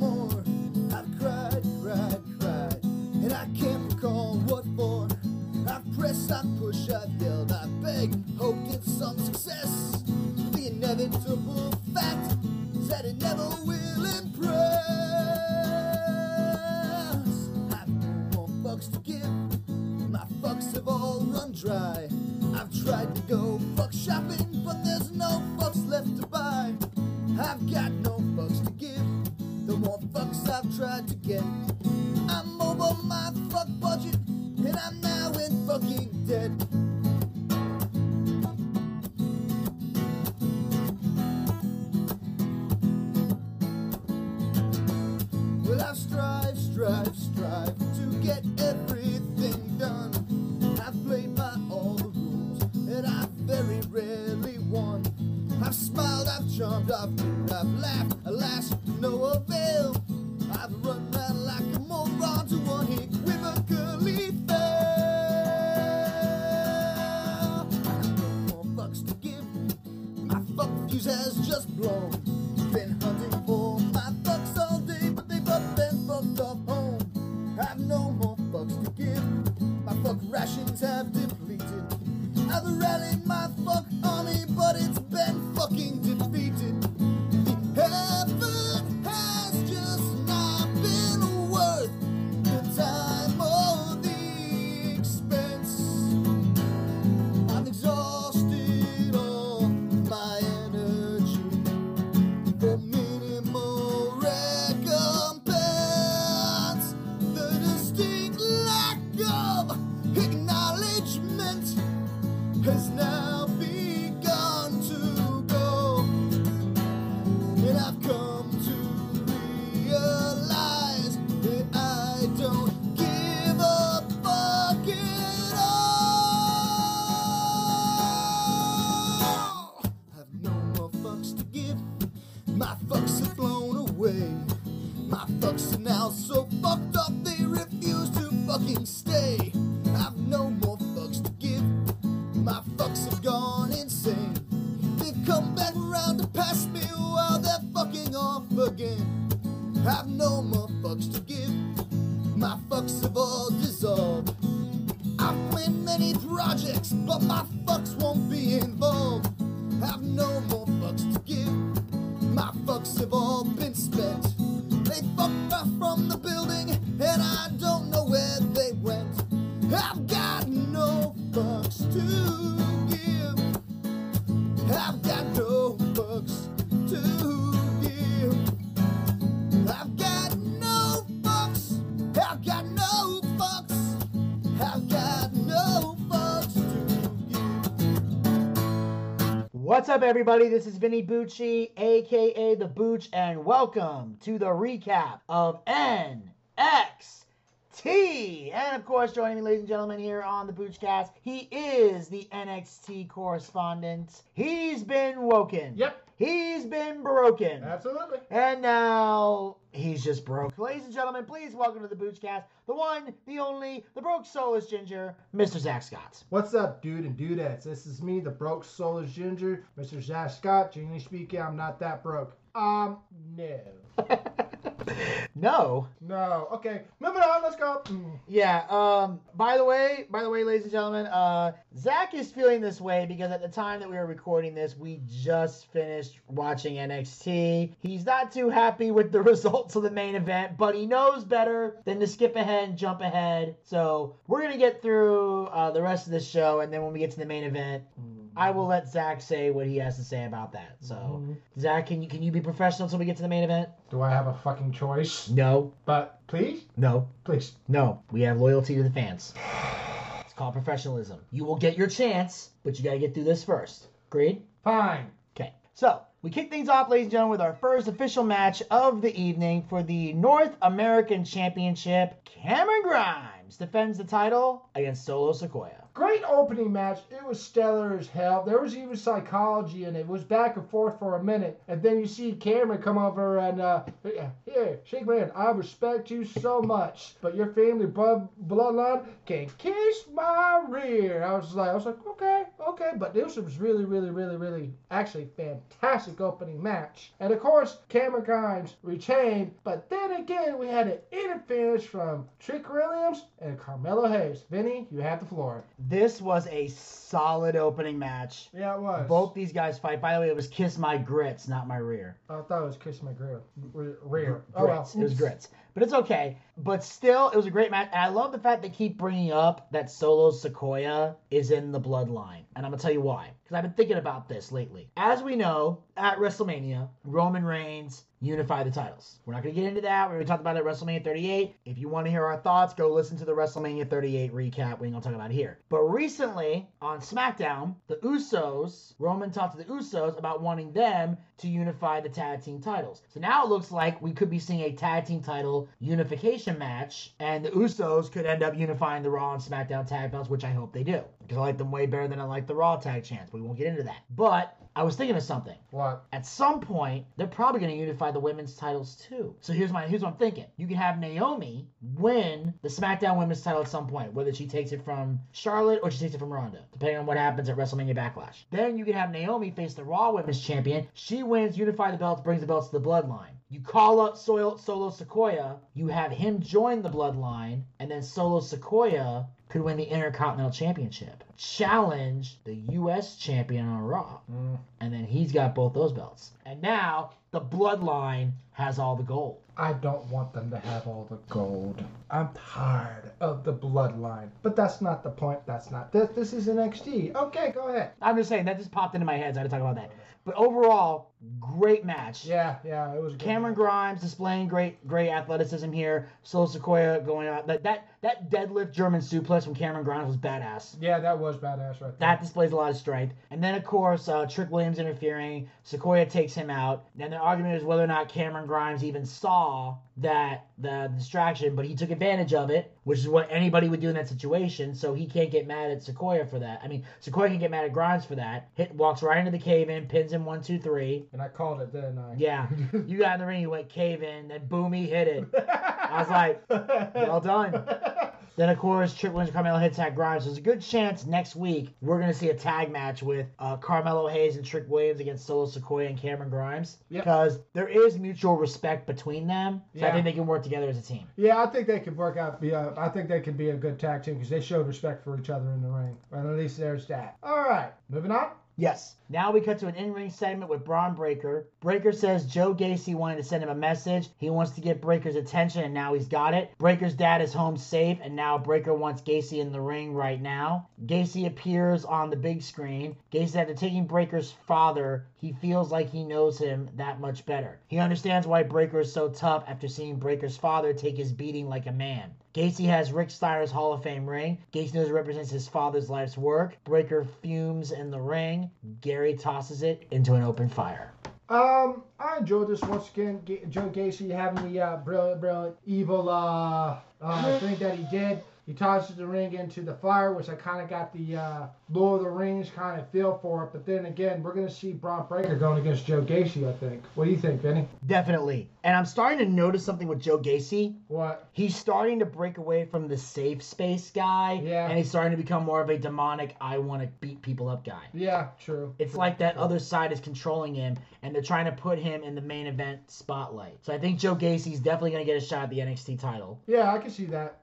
more. I've cried, and I can't recall what for. I've pressed, I've pushed, I've yelled, I've begged, hoped in some success. The inevitable fact is that it never will impress. I've more fucks to give, my fucks have all run dry. I've tried to go fuck shopping, but there's no fucks left to buy. I've got no fucks to give, the more fucks I've tried to get. I'm over my fuck budget, and I'm now in fucking debt. Well, I've strived to get everything done. I've played by all the rules, and I've very rarely won. I've smiled, I've charmed, I've grinned, I've laughed, alas, to no avail. I've run round like a moron to one equivocally fail. I've no more fucks to give, my fuck fuse has just blown. Been hunting for my fucks all day, but they've up and fucked off home. I've no more fucks to give, my fuck rations have depleted. I've rallied my fuck army, but it's been fucking defeated. Heaven has just not been worth the time or the expense. I've exhausted all my energy for minimal recompense. The distinct lack of acknowledgement has now begun to go, and I've come to realize that I don't give a fuck at all. I've no more fucks to give, my fucks have flown away. My fucks are now so fucked up they refuse to fucking stay. I've no more fucks to give, my fucks have gone insane. They've come back around to pass me while they're fucking off again. I've no more fucks to give, my fucks have all dissolved. I've planned many projects, but my fucks won't be involved. I've no more fucks to give, my fucks have all been spent. They fucked off from the building, and I don't know where they went. I've got no fucks to give. I've got no fucks to give. I've got no fucks. I've got no fucks. I've got no fucks to give. What's up, everybody? This is Vinny Bucci, aka The Booch, and welcome to the recap of NXT. And of course, joining me, ladies and gentlemen, here on the Boochcast, he is the NXT correspondent. He's been woken. Yep. He's been broken. Absolutely. And now he's just broke. Ladies and gentlemen, please welcome to the Boochcast, the one, the only, the broke soulless ginger, Mr. Zach Scott. What's up, dude and dudettes? This is me, the broke soulless ginger, Mr. Zach Scott. Generally speaking, I'm not that broke. No. No. Okay, moving on. Let's go. Yeah. By the way, ladies and gentlemen, Zach is feeling this way because at the time that we were recording this, we just finished watching NXT. He's not too happy with the results of the main event, but he knows better than to skip ahead and jump ahead. So we're gonna get through the rest of this show, and then when we get to the main event, I will let Zach say what he has to say about that. So, Zach, can you be professional until we get to the main event? Do I have a fucking choice? No. But please? No. Please. No. We have loyalty to the fans. It's called professionalism. You will get your chance, but you got to get through this first. Agreed? Fine. Okay. So, we kick things off, ladies and gentlemen, with our first official match of the evening for the North American Championship. Cameron Grimes defends the title against Solo Sikoa. Great opening match. It was stellar as hell. There was even psychology in it. It was back and forth for a minute. And then you see Cameron come over and, here, shake my hand. I respect you so much. But your family bloodline can kiss my rear. I was like, okay. But this was really actually fantastic opening match. And of course, Cameron Grimes retained. But then again, we had an interference from Trick Williams and Carmelo Hayes. Vinny, you have the floor. This was a solid opening match. Yeah, it was. Both these guys fight. By the way, it was kiss my grits, not my rear. I thought it was kiss my grits. Rear. Oh, well. It was grits. But it's okay. But still, it was a great match. And I love the fact they keep bringing up that Solo Sikoa is in the Bloodline. And I'm going to tell you why. Because I've been thinking about this lately. As we know, at WrestleMania, Roman Reigns unified the titles. We're not going to get into that. We already talked about it at WrestleMania 38. If you want to hear our thoughts, go listen to the WrestleMania 38 recap. We ain't going to talk about it here. But recently, on SmackDown, the Usos, Roman talked to the Usos about wanting them to unify the tag team titles. So now it looks like we could be seeing a tag team title unification match, and the Usos could end up unifying the Raw and SmackDown tag belts, which I hope they do. Because I like them way better than I like the Raw tag champs. We won't get into that. But I was thinking of something. What? At some point, they're probably going to unify the women's titles too. So here's what I'm thinking. You can have Naomi win the SmackDown women's title at some point, whether she takes it from Charlotte or she takes it from Ronda, depending on what happens at WrestleMania Backlash. Then you can have Naomi face the Raw women's champion. She wins, unifies the belts, brings the belts to the Bloodline. You call up Solo Sikoa, you have him join the Bloodline, and then Solo Sikoa could win the Intercontinental Championship, challenge the U.S. champion on Raw, and then he's got both those belts. And now the Bloodline has all the gold. I don't want them to have all the gold. I'm tired of the Bloodline. But that's not the point. That's not this. This is NXT. Okay, go ahead. I'm just saying, that just popped into my head, so I had to talk about that. But overall, great match. Yeah, it was good. Cameron Grimes displaying great athleticism here. Solo Sikoa going out. That deadlift German suplex from Cameron Grimes was badass. Yeah, that was badass right there. That displays a lot of strength. And then, of course, Trick Williams interfering. Sikoa takes him out. And the argument is whether or not Cameron Grimes even saw the distraction, but he took advantage of it, which is what anybody would do in that situation, so he can't get mad at Sikoa for that. I mean, Sikoa can get mad at Grimes for that. Walks right into the cave-in, pins him 1, 2, 3. And I called it, didn't I? Yeah. You got in the ring, you went cave-in, then boom, he hit it. I was like, well done. Then, of course, Trick Williams, Carmelo Hayes tag Grimes. There's a good chance next week we're going to see a tag match with Carmelo Hayes and Trick Williams against Solo Sikoa and Cameron Grimes. Yep. Because there is mutual respect between them. So yeah. I think they can work together as a team. Yeah, I think they could work out. I think they could be a good tag team because they showed respect for each other in the ring. But at least there's that. All right, moving on. Yes. Now we cut to an in-ring segment with Bron Breakker. Breakker says Joe Gacy wanted to send him a message. He wants to get Breakker's attention, and now he's got it. Breakker's dad is home safe, and now Breakker wants Gacy in the ring right now. Gacy appears on the big screen. Gacy, after taking Breakker's father, he feels like he knows him that much better. He understands why Breakker is so tough after seeing Breakker's father take his beating like a man. Gacy has Rick Steiner's Hall of Fame ring. Gacy knows it represents his father's life's work. Breakker fumes in the ring. Gary tosses it into an open fire. I enjoyed this once again. Joe Gacy having the brilliant evil thing that he did. He tosses the ring into the fire, which I kind of got the Lord of the Rings kind of feel for it. But then again, we're going to see Bron Breakker going against Joe Gacy, I think. What do you think, Vinny? Definitely. And I'm starting to notice something with Joe Gacy. What? He's starting to break away from the safe space guy. Yeah. And he's starting to become more of a demonic, I want to beat people up guy. Yeah, true. It's like that other side is controlling him, and they're trying to put him in the main event spotlight. So I think Joe Gacy's definitely going to get a shot at the NXT title. Yeah, I can see that.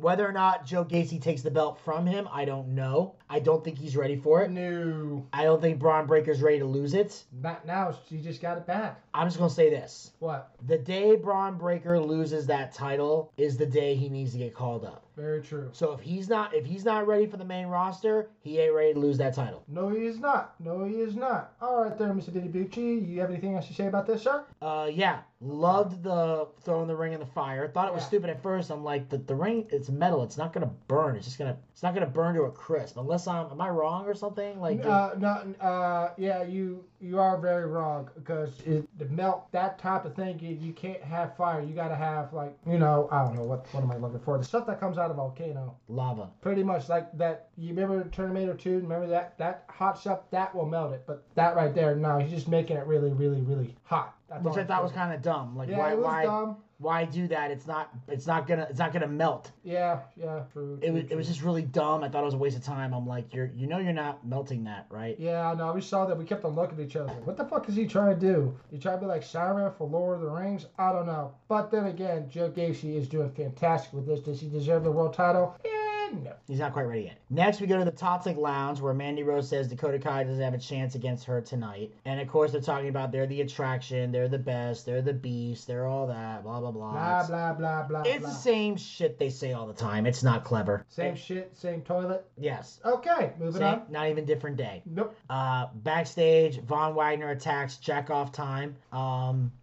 Whether or not Joe Gacy takes the belt from him, I don't know. I don't think he's ready for it. No. I don't think Bron Breakker's ready to lose it. Not now. He just got it back. I'm just going to say this. What? The day Bron Breakker loses that title is the day he needs to get called up. Very true. So if he's not ready for the main roster, he ain't ready to lose that title. No, he is not. All right there, Mr. Vinny Bucci. You have anything else to say about this, sir? Yeah. Loved the throwing the ring in the fire. Thought it was stupid at first. I'm like, the ring, it's metal. It's not gonna burn. It's not gonna burn to a crisp. Unless am I wrong or something? Like, no. Yeah, you. You are very wrong, because to melt that type of thing, you can't have fire. You gotta have, like, you know, I don't know, what am I looking for? The stuff that comes out of a volcano. Lava. Pretty much, like that. You remember Terminator 2? Remember that hot stuff? That will melt it. But that right there, no, he's just making it really, really, really hot. Which I thought was kind of dumb. Like, yeah, why? Dumb. Why do that? It's not gonna melt. Yeah, true. It was just really dumb. I thought it was a waste of time. I'm like, you're not melting that, right? Yeah, no, we saw that. We kept on looking at each other. What the fuck is he trying to do? You trying to be like Simon for Lord of the Rings? I don't know. But then again, Joe Gacy is doing fantastic with this. Does he deserve the world title? No. He's not quite ready yet. Next, we go to the Toxic Lounge, where Mandy Rose says Dakota Kai doesn't have a chance against her tonight. And, of course, they're talking about they're the attraction, they're the best, they're the beast, they're all that, blah, blah, blah. Blah, blah, blah, blah, It's the same shit they say all the time. It's not clever. Same shit, same toilet? Yes. Okay, moving on. Not even different day. Nope. Backstage, Von Wagner attacks Jack-Off Time.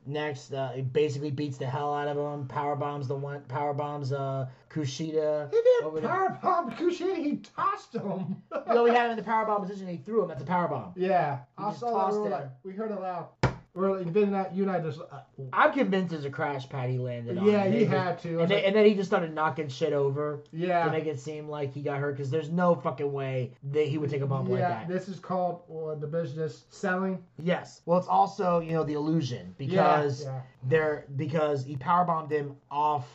Next, it basically beats the hell out of him. Powerbombs Kushida. He did powerbomb Kushida. He tossed him. No, we had him in the powerbomb position. He threw him at the powerbomb. Yeah, I saw that. Like, we heard it loud. We're like, I'm convinced there's a crash pad he landed on. Yeah, he had to. And then he just started knocking shit over. Yeah. To make it seem like he got hurt, because there's no fucking way that he would take a bump like that. Yeah, this is called the business selling. Yes. Well, it's also, the illusion, because because he powerbombed him off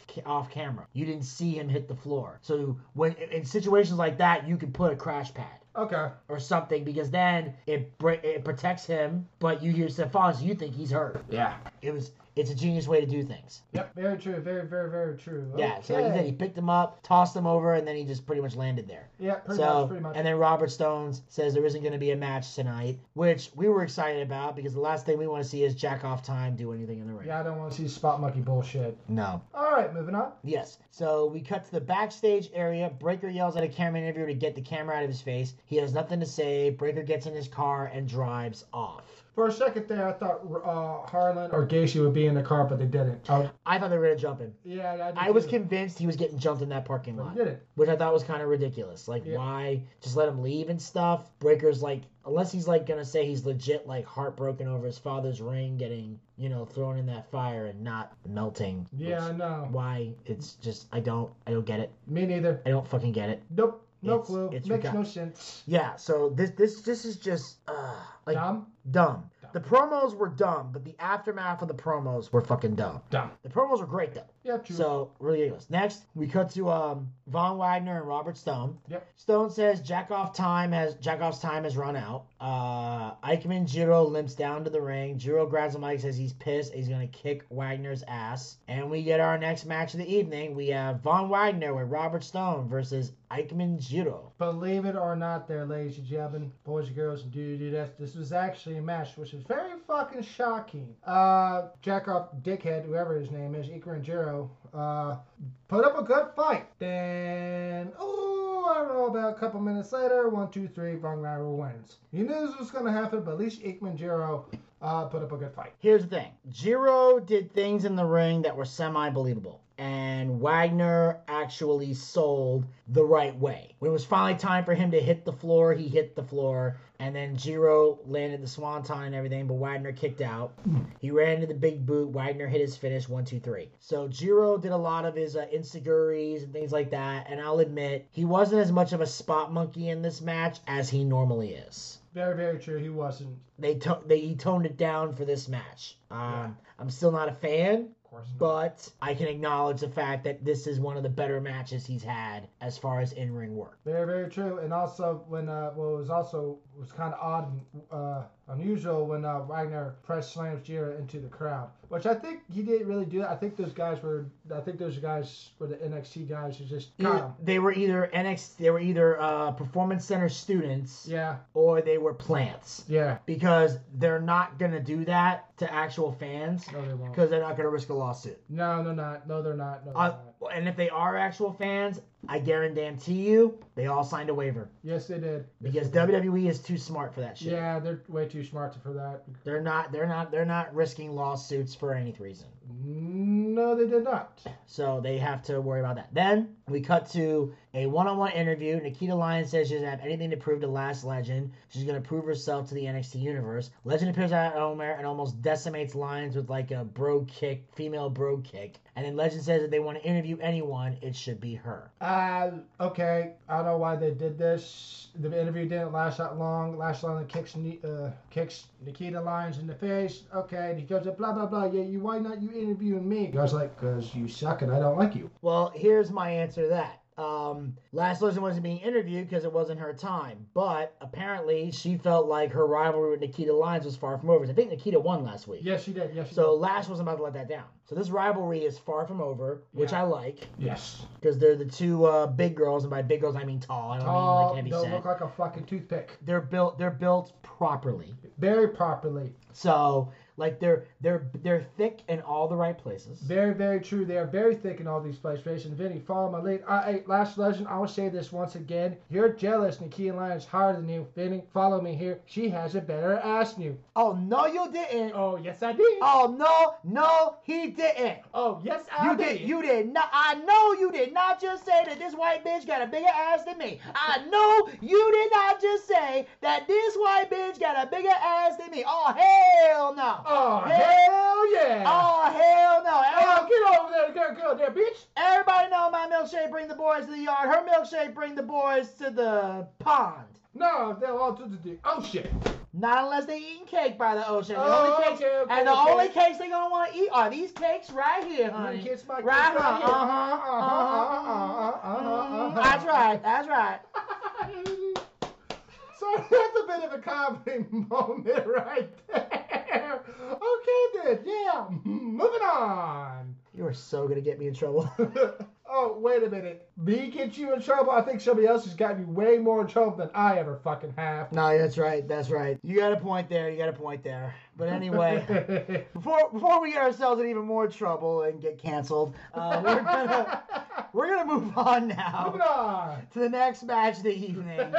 camera. You didn't see him hit the floor. So when in situations like that, you could put a crash pad. Okay. Or something, because then it protects him, but you hear Stephans, you think he's hurt. Yeah. It's a genius way to do things. Yep. Very true. Very, very, very true. Okay. Yeah. So like you said, he picked him up, tossed him over, and then he just pretty much landed there. Yeah. Pretty much. And then Robert Stones says there isn't going to be a match tonight, which we were excited about, because the last thing we want to see is Jack-Off Time do anything in the ring. Yeah, I don't want to see spot monkey bullshit. No. All right, moving on. Yes. So we cut to the backstage area. Breakker yells at a camera interviewer to get the camera out of his face. He has nothing to say. Breakker gets in his car and drives off. For a second there, I thought Harlan or Gacy would be in the car, but they didn't. I thought they were going to jump him. Yeah, I was convinced he was getting jumped in that parking lot. They didn't. Which I thought was kind of ridiculous. Like, why? Just let him leave and stuff. Breakker's like, unless he's like going to say he's legit like heartbroken over his father's ring getting, thrown in that fire and not melting. Yeah, I know. Why? It's just, I don't get it. Me neither. I don't fucking get it. Nope. No clue. It makes no sense. Yeah, so this is just like dumb. The promos were dumb, but the aftermath of the promos were fucking dumb. The promos were great, though. Yeah, true. So, ridiculous. Next, we cut to Von Wagner and Robert Stone. Yep. Stone says Jack-Off's time has run out. Ikemen Jiro limps down to the ring. Jiro grabs the mic, says he's pissed. He's going to kick Wagner's ass. And we get our next match of the evening. We have Von Wagner with Robert Stone versus Ikemen Jiro. Believe it or not there, ladies and gentlemen, boys and girls, and dudettes, this was actually a match, which is very fucking shocking. Jack-Off Dickhead, whoever his name is, Ikemen Jiro, put up a good fight. Then, I don't know, about a couple minutes later, 1, 2, 3, Von Wagner wins. You knew this was going to happen, but at least Ikemen Jiro put up a good fight. Here's the thing. Jiro did things in the ring that were semi-believable. And Wagner actually sold the right way. When it was finally time for him to hit the floor, he hit the floor. And then Jiro landed the swanton and everything, but Wagner kicked out. He ran into the big boot. Wagner hit his finish, 1, 2, 3. So Jiro did a lot of his insecurities and things like that. And I'll admit, he wasn't as much of a spot monkey in this match as he normally is. Very, very true. He wasn't. He toned it down for this match. I'm still not a fan. But I can acknowledge the fact that this is one of the better matches he's had as far as in-ring work. Very, very true. And also when, it was kind of odd and unusual when Wagner press slams Jiro into the crowd, which I think he didn't really do that. I think those guys were the NXT guys who just They were either Performance Center students, or they were plants, because they're not gonna do that to actual fans. No, they won't, because they're not gonna risk a lawsuit. No, they're not. No, they're not. No, they're not. And if they are actual fans, I guarantee you, they all signed a waiver. Yes, they did. Because WWE is too smart for that shit. Yeah, they're way too smart for that. They're not risking lawsuits for any reason. No, they did not. So they have to worry about that. Then we cut to A one-on-one interview, Nikkita Lyons says she doesn't have anything to prove to Lash Legend. She's going to prove herself to the NXT universe. Legend appears out at Omer and almost decimates Lyons with like a bro kick, female bro kick. And then Legend says if they want to interview anyone, it should be her. Okay. I don't know why they did this. The interview didn't last that long. Lash Legend kicks Nikkita Lyons in the face. Okay. And he goes, blah, blah, blah. Yeah, why not you interviewing me? I was like, because you suck and I don't like you. Well, here's my answer to that. Lash Legend wasn't being interviewed because it wasn't her time, but apparently she felt like her rivalry with Nikkita Lyons was far from over. I think Nikkita won last week. Yes, she did. Yes, she so did. Lash wasn't about to let that down. So this rivalry is far from over, which I like. Yes. Because they're the two big girls, and by big girls I mean tall. I don't mean like heavy set. They look like a fucking toothpick. They're built properly. Very properly. So like they're thick in all the right places. Very, very true. They are very thick in all these places. And Vinny, follow my lead. Hey, Lash Legend, I will say this once again. You're jealous. Nikkita Lyons is higher than you. Vinny, follow me here. She has a better ass than you. Oh, no, you didn't. Oh, yes, I did. Oh, no, he didn't. Oh, yes, I did. You did not. I know you did not just say that this white bitch got a bigger ass than me. I know you did not just say that this white bitch got a bigger ass than me. Oh, hell no. Oh, hell yeah. Oh, hell no. Oh, get over there, girl there, bitch. Everybody know my milkshake bring the boys to the yard. Her milkshake bring the boys to the pond. No, they'll all to the ocean. Not unless they eating cake by the ocean. The only cakes they gonna want to eat are these cakes right here, honey. That's right. That's right. So that's a bit of a comedy moment right there. Okay then, yeah. Moving on. You are so gonna get me in trouble. Oh, wait a minute. Me get you in trouble? I think somebody else has gotten you way more in trouble than I ever fucking have. No, that's right. That's right. You got a point there. But anyway, before we get ourselves in even more trouble and get canceled, we're gonna move on now. Moving on to the next match of the evening.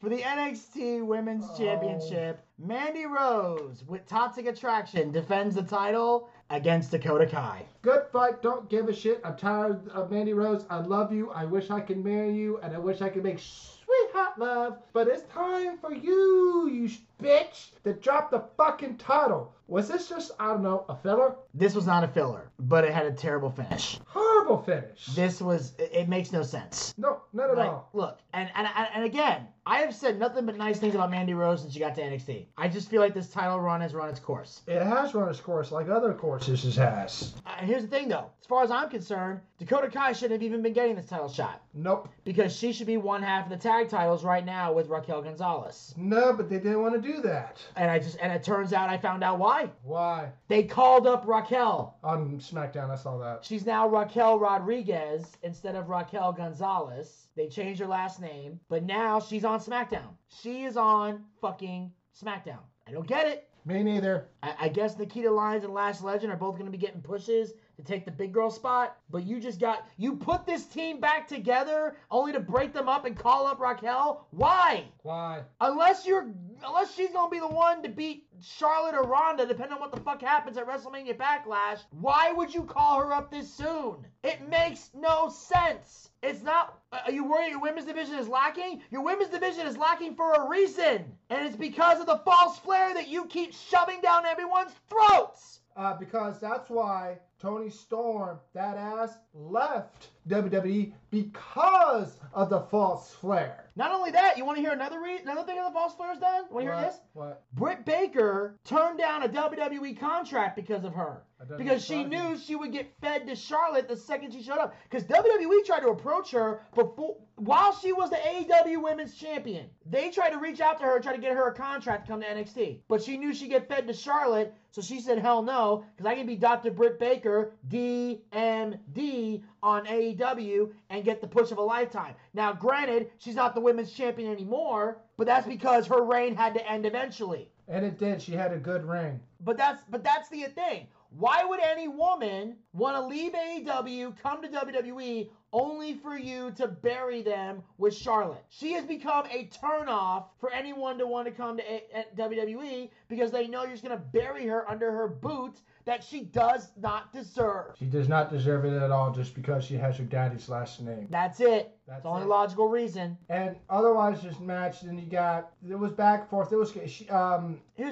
For the NXT Women's Championship, Mandy Rose with Toxic Attraction defends the title against Dakota Kai. Good fight. Don't give a shit. I'm tired of Mandy Rose. I love you. I wish I could marry you. And I wish I could make sweet hot love. But it's time for you bitch, to drop the fucking title. Was this just, I don't know, a filler? This was not a filler, but it had a terrible finish. Horrible finish. This was, it makes no sense. No, not at all. Look, and again, I have said nothing but nice things about Mandy Rose since she got to NXT. I just feel like this title run has run its course. It has run its course like other courses has. Here's the thing, though. As far as I'm concerned, Dakota Kai shouldn't have even been getting this title shot. Nope. Because she should be one half of the tag titles right now with Raquel Gonzalez. No, but they didn't want to do that. And it turns out I found out why. Why? They called up Raquel. On SmackDown, I saw that. She's now Raquel Rodriguez instead of Raquel Gonzalez. They changed her last name, but now she's on SmackDown. She is on fucking SmackDown. I don't get it. Me neither. I guess Nikkita Lyons and Lash Legend are both going to be getting pushes to take the big girl spot, but you put this team back together only to break them up and call up Raquel? Why? Why? Unless she's going to be the one to beat Charlotte or Ronda, depending on what the fuck happens at WrestleMania Backlash, why would you call her up this soon? It makes no sense. It's not... Are you worried your women's division is lacking? Your women's division is lacking for a reason, and it's because of the false flair that you keep shoving down everyone's throats. Because that's why Toni Storm, that ass, left WWE because of the false flair. Not only that, you want to hear another thing that the false flair's done? Want to hear this? What? Britt Baker turned down a WWE contract because of her. Because she knew she would get fed to Charlotte the second she showed up. Because WWE tried to approach her while she was the AEW Women's Champion. They tried to reach out to her and try to get her a contract to come to NXT. But she knew she'd get fed to Charlotte, so she said, hell no, because I can be Dr. Britt Baker, DMD, on AEW and get the push of a lifetime. Now, granted, she's not the Women's Champion anymore, but that's because her reign had to end eventually. And it did. She had a good reign. But that's the thing. Why would any woman want to leave AEW, come to WWE, only for you to bury them with Charlotte? She has become a turnoff for anyone to want to come to WWE because they know you're just going to bury her under her boot that she does not deserve. She does not deserve it at all just because she has her daddy's last name. That's it. That's the only logical reason. And otherwise, this match, then you got, it was back and forth. It was, here's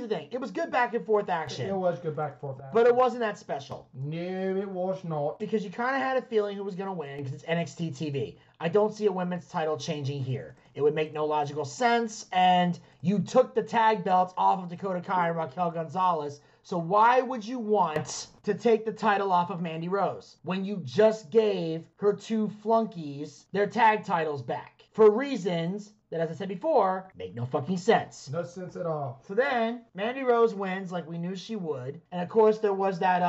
the thing. It was good back and forth action. It was good back and forth action. But it wasn't that special. No, it was not. Because you kind of had a feeling who was going to win because it's NXT TV. I don't see a women's title changing here. It would make no logical sense. And you took the tag belts off of Dakota Kai and Raquel Gonzalez. So why would you want to take the title off of Mandy Rose when you just gave her two flunkies their tag titles back for reasons that, as I said before, make no fucking sense. No sense at all. So then, Mandy Rose wins like we knew she would. And of course, there was that,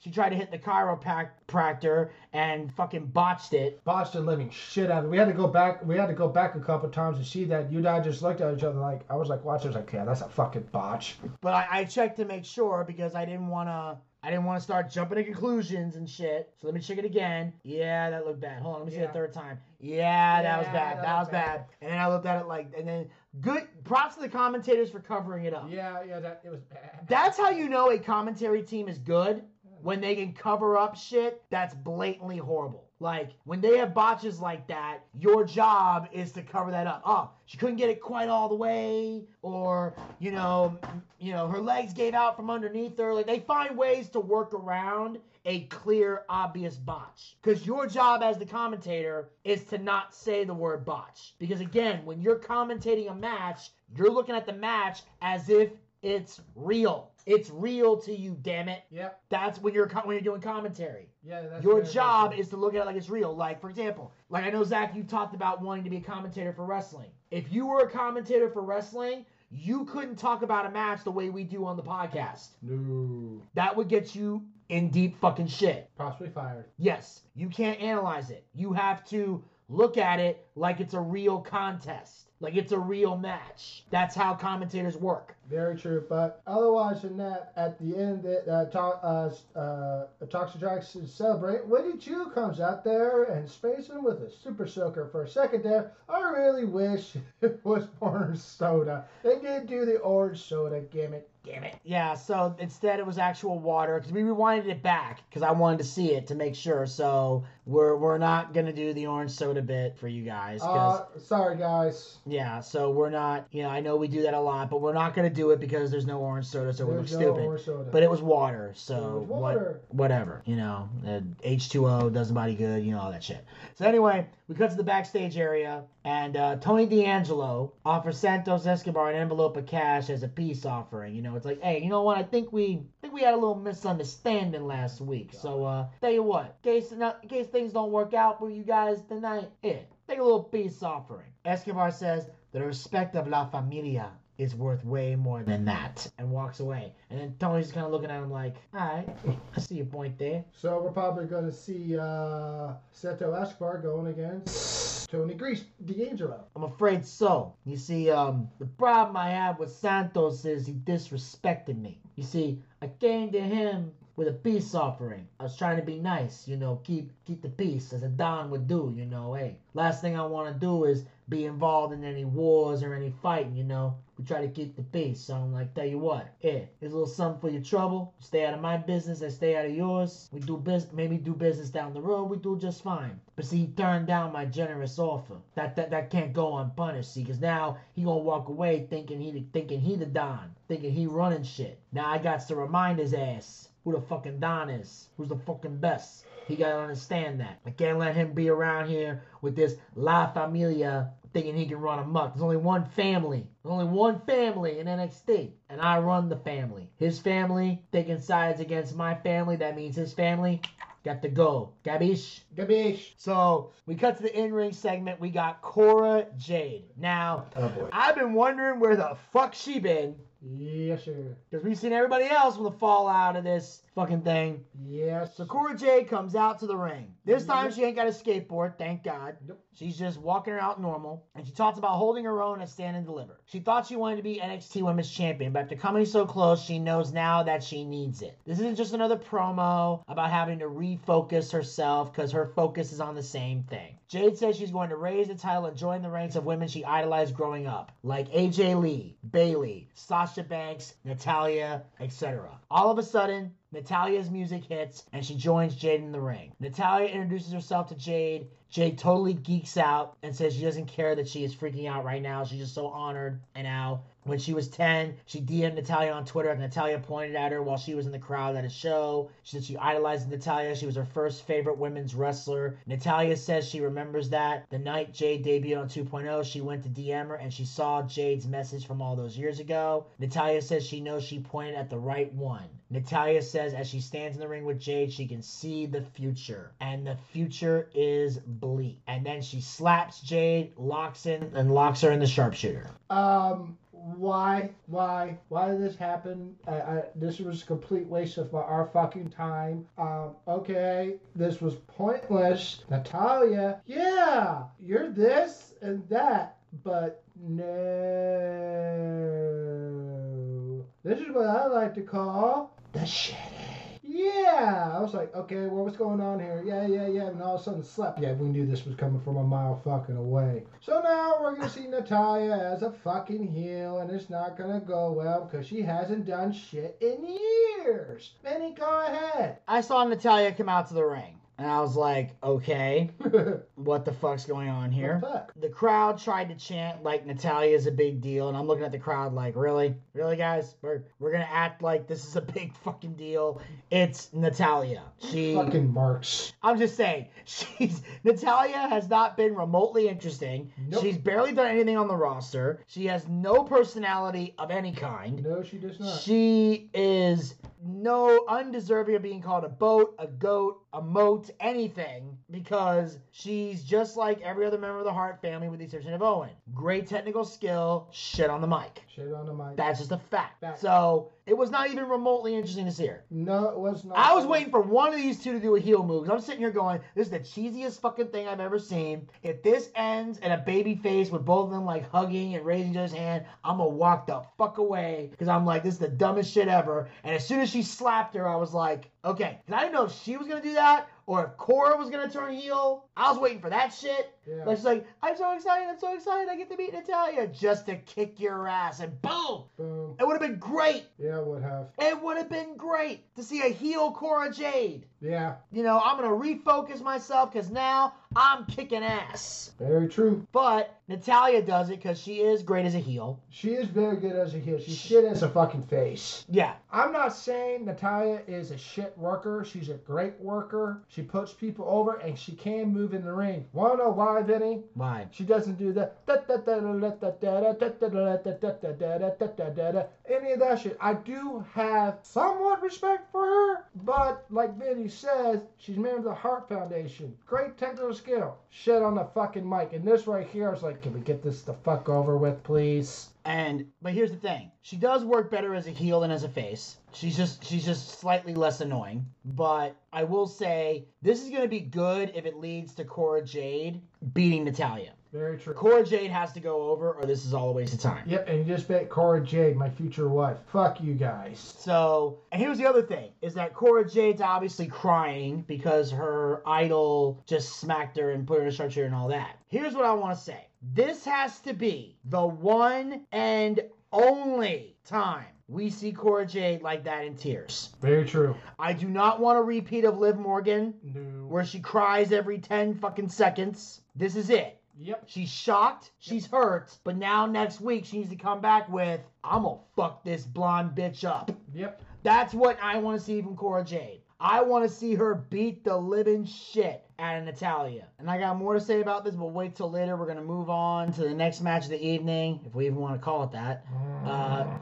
she tried to hit the chiropractor and fucking botched it. Botched the living shit out of it. We had to go back a couple times to see that. You and I just looked at each other like, I was like, watch. I was like, yeah, that's a fucking botch. But I checked to make sure because I didn't want to start jumping to conclusions and shit. So let me check it again. Yeah, that looked bad. Hold on, let me see it a third time. Yeah, that was bad. That was bad. And then I looked at it like, and then good props to the commentators for covering it up. Yeah, it was bad. That's how you know a commentary team is good, when they can cover up shit that's blatantly horrible. Like, when they have botches like that, your job is to cover that up. Oh, she couldn't get it quite all the way, or, you know, her legs gave out from underneath her. Like, they find ways to work around a clear, obvious botch. Because your job as the commentator is to not say the word botch. Because, again, when you're commentating a match, you're looking at the match as if it's real. It's real to you, damn it. Yep. That's when you're doing commentary. Yeah, that's your job is to look at it like it's real. Like, for example, like I know, Zach, you talked about wanting to be a commentator for wrestling. If you were a commentator for wrestling, you couldn't talk about a match the way we do on the podcast. No. That would get you in deep fucking shit. Possibly fired. Yes. You can't analyze it. You have to look at it like it's a real contest. Like, it's a real match. That's how commentators work. Very true. But otherwise than that, at the end, Toxic Jackson celebrate. Wendy Chu comes out there and sprays him with a super soaker for a second there. I really wish it was orange soda. They did do the orange soda gimmick. Damn it. Yeah, so instead it was actual water because we rewinded it back because I wanted to see it to make sure. So we're not going to do the orange soda bit for you guys. Sorry, guys. Yeah, so we're not, I know we do that a lot, but we're not going to do it because there's no orange soda, so we look stupid. But it was water, so whatever. H2O doesn't body good, all that shit. So anyway, we cut to the backstage area, and Tony D'Angelo offers Santos Escobar an envelope of cash as a peace offering. It's like, hey, you know what? I think we had a little misunderstanding last week. So, tell you what, in case things don't work out for you guys tonight, here, take a little peace offering. Escobar says, the respect of la familia is worth way more than that, and walks away. And then Tony's kind of looking at him like, all right, I see your point there. So we're probably going to see Santos Escobar going against Tony D'Angelo. I'm afraid so. You see, the problem I had with Santos is he disrespected me. You see, I came to him with a peace offering. I was trying to be nice, keep the peace as a Don would do, hey. Last thing I want to do is be involved in any wars or any fighting, We try to keep the peace, so I'm like, tell you what, here's a little something for your trouble. You stay out of my business, I stay out of yours. We do business, maybe do business down the road, we do just fine. But see, he turned down my generous offer. That can't go unpunished, see, because now he gonna walk away thinking he the Don, thinking he running shit. Now I got to remind his ass who the fucking Don is, who's the fucking best. He gotta understand that. I can't let him be around here with this La Familia thinking he can run amok. There's only one family. There's only one family in NXT. And I run the family. His family taking sides against my family. That means his family got to go. Gabish? Gabish. So we cut to the in-ring segment. We got Cora Jade. Now, I've been wondering where the fuck she been. Yes, sir. Because we've seen everybody else with a fallout of this fucking thing. Yes. So Cora Jade comes out to the ring. This time she ain't got a skateboard, thank God. Nope. She's just walking out normal. And she talks about holding her own at Stand and Deliver. She thought she wanted to be NXT Women's Champion, but after coming so close, she knows now that she needs it. This isn't just another promo about having to refocus herself because her focus is on the same thing. Jade says she's going to raise the title and join the ranks of women she idolized growing up, like AJ Lee, Bayley, Sasha Banks, Natalya, etc. All of a sudden, Natalya's music hits, and she joins Jade in the ring. Natalya introduces herself to Jade. Jade totally geeks out and says she doesn't care that she is freaking out right now. She's just so honored. And now, when she was 10, she DM'd Natalya on Twitter, and Natalya pointed at her while she was in the crowd at a show. She said she idolized Natalya. She was her first favorite women's wrestler. Natalya says she remembers that. The night Jade debuted on 2.0, she went to DM her, and she saw Jade's message from all those years ago. Natalya says she knows she pointed at the right one. Natalya says as she stands in the ring with Jade, she can see the future. And the future is bleak. And then she slaps Jade, locks her in the sharpshooter. Why did this happen? This was a complete waste of our fucking time. Okay, this was pointless. Natalya, yeah, you're this and that, but no. This is what I like to call the shitty. Yeah, I was like, okay, well, what's going on here? Yeah, and all of a sudden slept. Yeah, we knew this was coming from a mile fucking away. So now we're going to see Natalya as a fucking heel, and it's not going to go well because she hasn't done shit in years. Vinny, go ahead. I saw Natalya come out to the ring. And I was like, okay, what the fuck's going on here? The crowd tried to chant like Natalya's a big deal. And I'm looking at the crowd like, really? Really, guys? We're going to act like this is a big fucking deal. It's Natalya. She fucking marks. I'm just saying, Natalya has not been remotely interesting. Nope. She's barely done anything on the roster. She has no personality of any kind. No, she does not. She is undeserving of being called a boat, a goat, a moat, anything, because she's just like every other member of the Hart family with the exception of Owen. Great technical skill, shit on the mic. Shit on the mic. That's just a fact. So it was not even remotely interesting to see her. No, it was not. I was waiting for one of these two to do a heel move. I'm sitting here going, this is the cheesiest fucking thing I've ever seen. If this ends in a baby face with both of them like hugging and raising each other's hand, I'm going to walk the fuck away because I'm like, this is the dumbest shit ever. And as soon as she slapped her, I was like, okay. And I didn't know if she was going to do that or if Cora was going to turn heel. I was waiting for that shit. Yeah. But she's like, I'm so excited. I get to meet Natalya just to kick your ass. And boom. It would have been great. Yeah, it would have. It would have been great to see a heel Cora Jade. Yeah. You know, I'm going to refocus myself because now I'm kicking ass. Very true. But Natalya does it because she is great as a heel. She is very good as a heel. She's shit as a fucking face. Yeah. I'm not saying Natalya is a shit worker. She's a great worker. She puts people over and she can move in the ring. Want to know why, Vinny? Why? She doesn't do that. Any of that shit. I do have somewhat respect for her, but like Vinny says, she's a member of the Hart Foundation. Great technical skill. Shit on the fucking mic. And this right here, I was like, can we get this the fuck over with, please? But here's the thing. She does work better as a heel than as a face. She's just slightly less annoying. But I will say, this is going to be good if it leads to Cora Jade beating Natalya. Very true. Cora Jade has to go over, or this is all a waste of time. Yep, and you just bet Cora Jade, my future wife. Fuck you guys. So, and here's the other thing, is that Cora Jade's obviously crying because her idol just smacked her and put her in a stretcher and all that. Here's what I want to say. This has to be the one and only time we see Cora Jade like that in tears. Very true. I do not want a repeat of Liv Morgan, no, where she cries every 10 fucking seconds. This is it. Yep. She's shocked. She's hurt. But now next week she needs to come back with, I'm gonna fuck this blonde bitch up. Yep. That's what I want to see from Cora Jade. I want to see her beat the living shit out of Natalya. And I got more to say about this, but wait till later. We're going to move on to the next match of the evening, if we even want to call it that.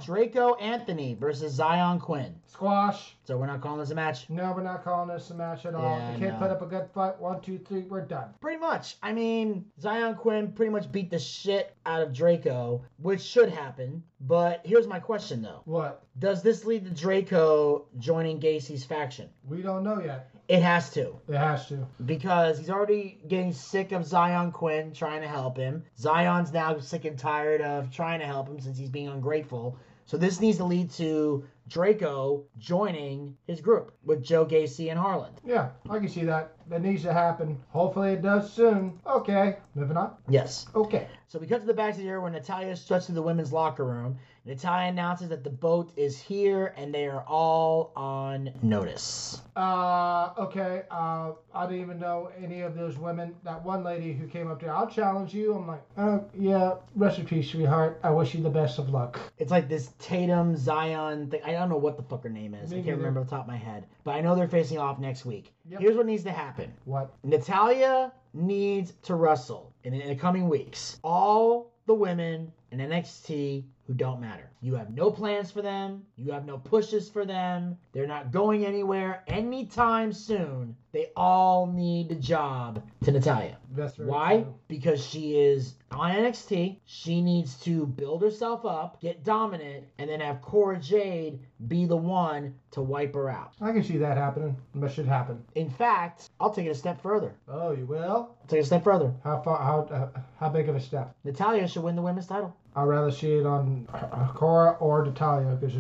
Draco Anthony versus Zion Quinn. Squash. So we're not calling this a match? No, we're not calling this a match at all. Yeah, can't put up a good fight. 1, 2, 3, we're done. Pretty much. I mean, Zion Quinn pretty much beat the shit out of Draco, which should happen. But here's my question, though. What? Does this lead to Draco joining Gacy's faction? We don't know yet. It has to. It has to. Because he's already getting sick of Zion Quinn trying to help him. Zion's now sick and tired of trying to help him since he's being ungrateful. So this needs to lead to Draco joining his group with Joe Gacy and Harland. Yeah, I can see that. That needs to happen. Hopefully it does soon. Okay, moving on. Yes. Okay. So we cut to the back of the year when Natalya stretched to the women's locker room. Natalya announces that the boat is here, and they are all on notice. I didn't even know any of those women. That one lady who came up to, I'll challenge you. I'm like, oh, yeah, rest in peace, sweetheart. I wish you the best of luck. It's like this Tatum, Zion thing. I don't know what the fuck her name is. I can't remember off the top of my head. But I know they're facing off next week. Yep. Here's what needs to happen. What? Natalya needs to wrestle in the coming weeks. All the women in NXT who don't matter. You have no plans for them. You have no pushes for them. They're not going anywhere anytime soon. They all need a job to Natalya. Why? True. Because she is on NXT. She needs to build herself up, get dominant, and then have Cora Jade be the one to wipe her out. I can see that happening. That should happen. In fact, I'll take it a step further. Oh, you will? I'll take it a step further. How far? How big of a step? Natalya should win the women's title. I'd rather see it on Cora or Natalya, because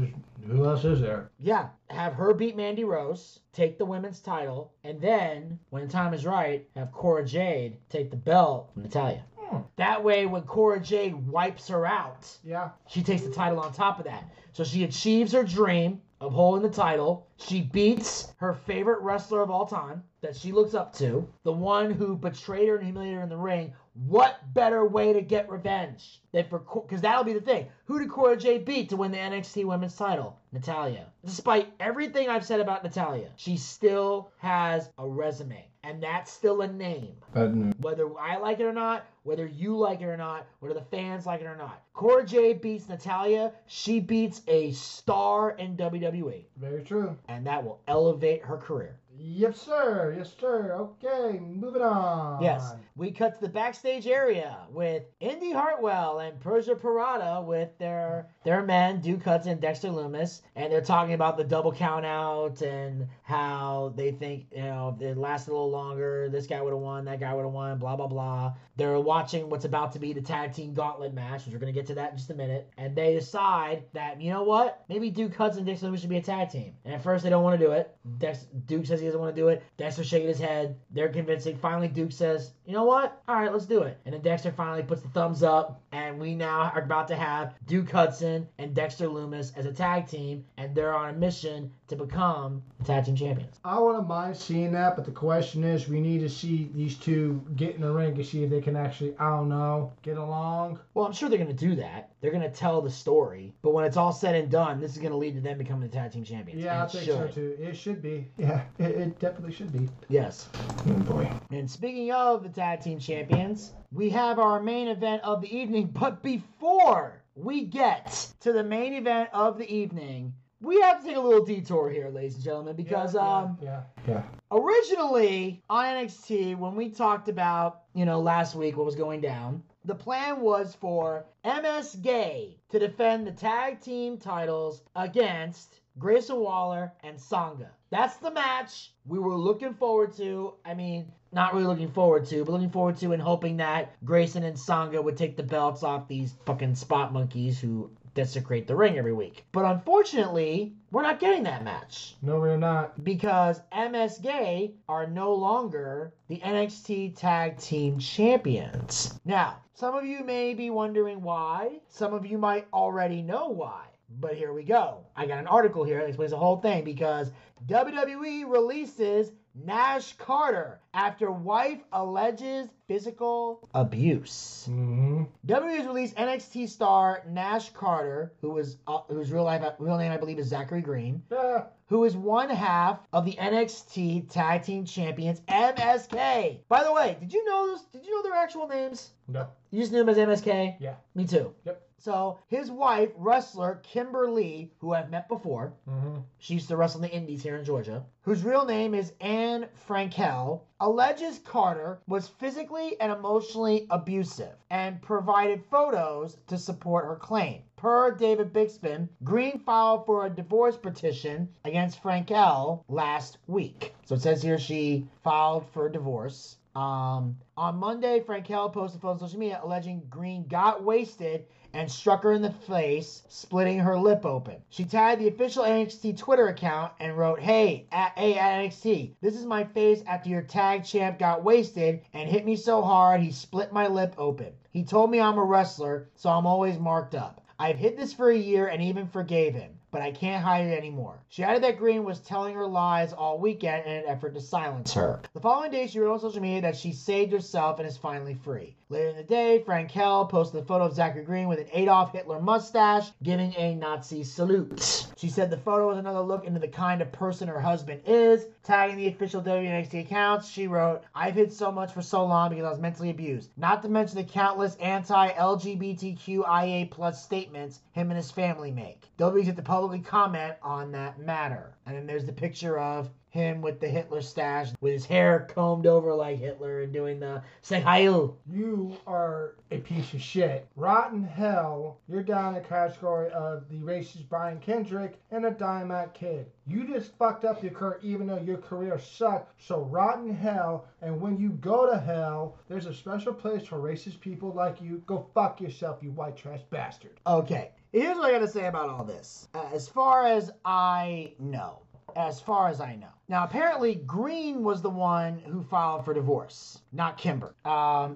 who else is there? Yeah. Have her beat Mandy Rose, take the women's title, and then, when the time is right, have Cora Jade take the belt from Natalya. That way, when Cora Jade wipes her out, yeah, she takes the title on top of that. So she achieves her dream of holding the title. She beats her favorite wrestler of all time that she looks up to, the one who betrayed her and humiliated her in the ring. What better way to get revenge than for, because that'll be the thing. Who did Cora Jade beat to win the NXT Women's title? Natalya. Despite everything I've said about Natalya, she still has a resume, and that's still a name. Whether I like it or not, whether you like it or not, whether the fans like it or not. Cora Jade beats Natalya. She beats a star in WWE. Very true. And that will elevate her career. Yep, sir. Yes, sir. Okay, moving on. Yes. We cut to the backstage area with Indy Hartwell and Persia Parada with their men, Duke Hudson and Dexter Lumis. And they're talking about the double count out and how they think, you know, if it lasted a little longer, this guy would have won, that guy would have won, blah, blah, blah. They're watching what's about to be the tag team gauntlet match, which we're going to get to that in just a minute. And they decide that, you know what? Maybe Duke Hudson and Dexter Lumis should be a tag team. And at first, they don't want to do it. Duke says he doesn't want to do it. Dexter's shaking his head. They're convincing. Finally, Duke says, you know what? All right, let's do it. And then Dexter finally puts the thumbs up, and we now are about to have Duke Hudson and Dexter Lumis as a tag team, and they're on a mission to become the tag team champions. I wouldn't mind seeing that, but the question is, we need to see these two get in the ring and see if they can actually, I don't know, get along. Well, I'm sure they're going to do that. They're going to tell the story, but when it's all said and done, this is going to lead to them becoming the tag team champions. Yeah, I think so too. It should be. Yeah, it definitely should be. Yes. Oh boy. And speaking of the tag team champions, we have our main event of the evening, but before we get to the main event of the evening, we have to take a little detour here, ladies and gentlemen, because originally on NXT, when we talked about, you know, last week what was going down, the plan was for MSK to defend the tag team titles against Grayson Waller and Sanga. That's the match we were looking forward to. I mean, not really looking forward to, but looking forward to and hoping that Grayson and Sanga would take the belts off these fucking spot monkeys who desecrate the ring every week. But unfortunately, we're not getting that match. No, we're not. Because MSK are no longer the NXT Tag Team Champions. Now, some of you may be wondering why. Some of you might already know why. But here we go. I got an article here that explains the whole thing, because WWE releases Nash Carter after wife alleges physical abuse. Mm-hmm. WWE's released NXT star Nash Carter, whose real name I believe is Zachary Green, who is one half of the NXT Tag Team Champions MSK. By the way, did you know this? Did you know their actual names? No. You just knew him as MSK? Yeah. Me too. Yep. So his wife, wrestler Kimberly, who I've met before, mm-hmm. She used to wrestle in the Indies here in Georgia, whose real name is Anne Frankel, alleges Carter was physically and emotionally abusive and provided photos to support her claim. Per David Bixbin, Green filed for a divorce petition against Frankel last week. So it says here she filed for a divorce. On Monday, Frankel posted photos on social media alleging Green got wasted and struck her in the face, splitting her lip open. She tagged the official NXT Twitter account and wrote, "Hey, at NXT, this is my face after your tag champ got wasted and hit me so hard he split my lip open. He told me I'm a wrestler, so I'm always marked up. I've hid this for a year and even forgave him, but I can't hide it anymore. She added that Green was telling her lies all weekend in an effort to silence her. The following day, she wrote on social media that she saved herself and is finally free. Later in the day, Frank Kell posted a photo of Zachary Green with an Adolf Hitler mustache, giving a Nazi salute. She said the photo was another look into the kind of person her husband is. Tagging the official WNXT accounts, she wrote, "I've hid so much for so long because I was mentally abused, not to mention the countless anti-LGBTQIA+ statements him and his family make. Nobody's at the public comment on that matter." And then there's the picture of him with the Hitler stash, with his hair combed over like Hitler and doing the "Say Heil." You are a piece of shit. Rotten hell. You're down in the category of the racist Brian Kendrick and a Dimebag Kid. You just fucked up your career even though your career sucked, so rotten hell, and when you go to hell, there's a special place for racist people like you. Go fuck yourself, you white trash bastard. Okay. Here's what I gotta say about all this. As far as I know. Now, apparently, Green was the one who filed for divorce, not Kimber.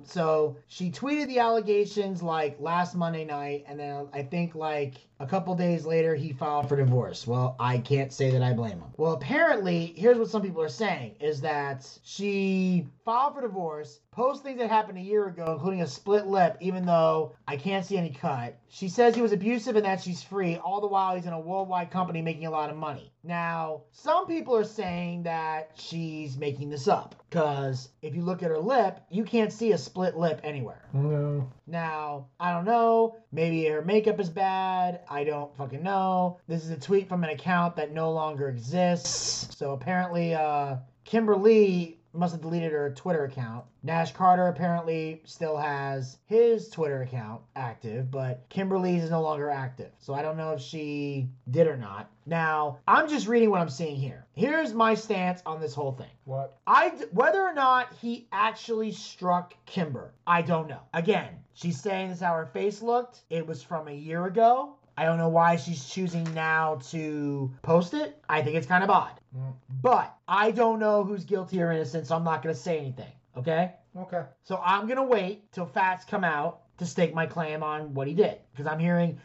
So she tweeted the allegations like last Monday night, and then I think like a couple days later, he filed for divorce. Well, I can't say that I blame him. Well, apparently, here's what some people are saying, is that she filed for divorce, posts things that happened a year ago, including a split lip, even though I can't see any cut. She says he was abusive and that she's free, all the while he's in a worldwide company making a lot of money. Now, some people are saying that she's making this up, because if you look at her lip, you can't see a split lip anywhere. No. Now, I don't know. Maybe her makeup is bad. I don't fucking know. This is a tweet from an account that no longer exists. So apparently, Kimberly must have deleted her Twitter account. Nash Carter apparently still has his Twitter account active, but Kimberly's is no longer active. So I don't know if she did or not. Now, I'm just reading what I'm seeing here. Here's my stance on this whole thing. What? Whether or not he actually struck Kimber, I don't know. Again, she's saying this is how her face looked. It was from a year ago. I don't know why she's choosing now to post it. I think it's kind of odd. Mm. But I don't know who's guilty or innocent, so I'm not going to say anything. Okay? Okay. So I'm going to wait till facts come out to stake my claim on what he did. Because I'm hearing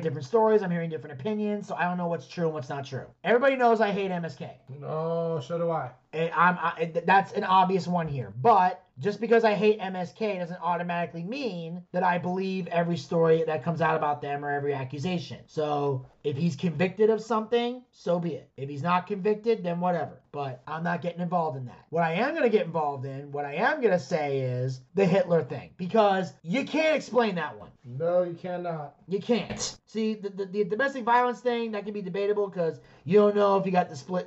different stories. I'm hearing different opinions. So I don't know what's true and what's not true. Everybody knows I hate MSK. No, so do I. That's an obvious one here. But just because I hate MSK doesn't automatically mean that I believe every story that comes out about them or every accusation. So if he's convicted of something, so be it. If he's not convicted, then whatever. But I'm not getting involved in that. What I am going to get involved in, what I am going to say is the Hitler thing. Because you can't explain that one. No, you cannot. You can't. See, the domestic violence thing, that can be debatable because you don't know if she got the split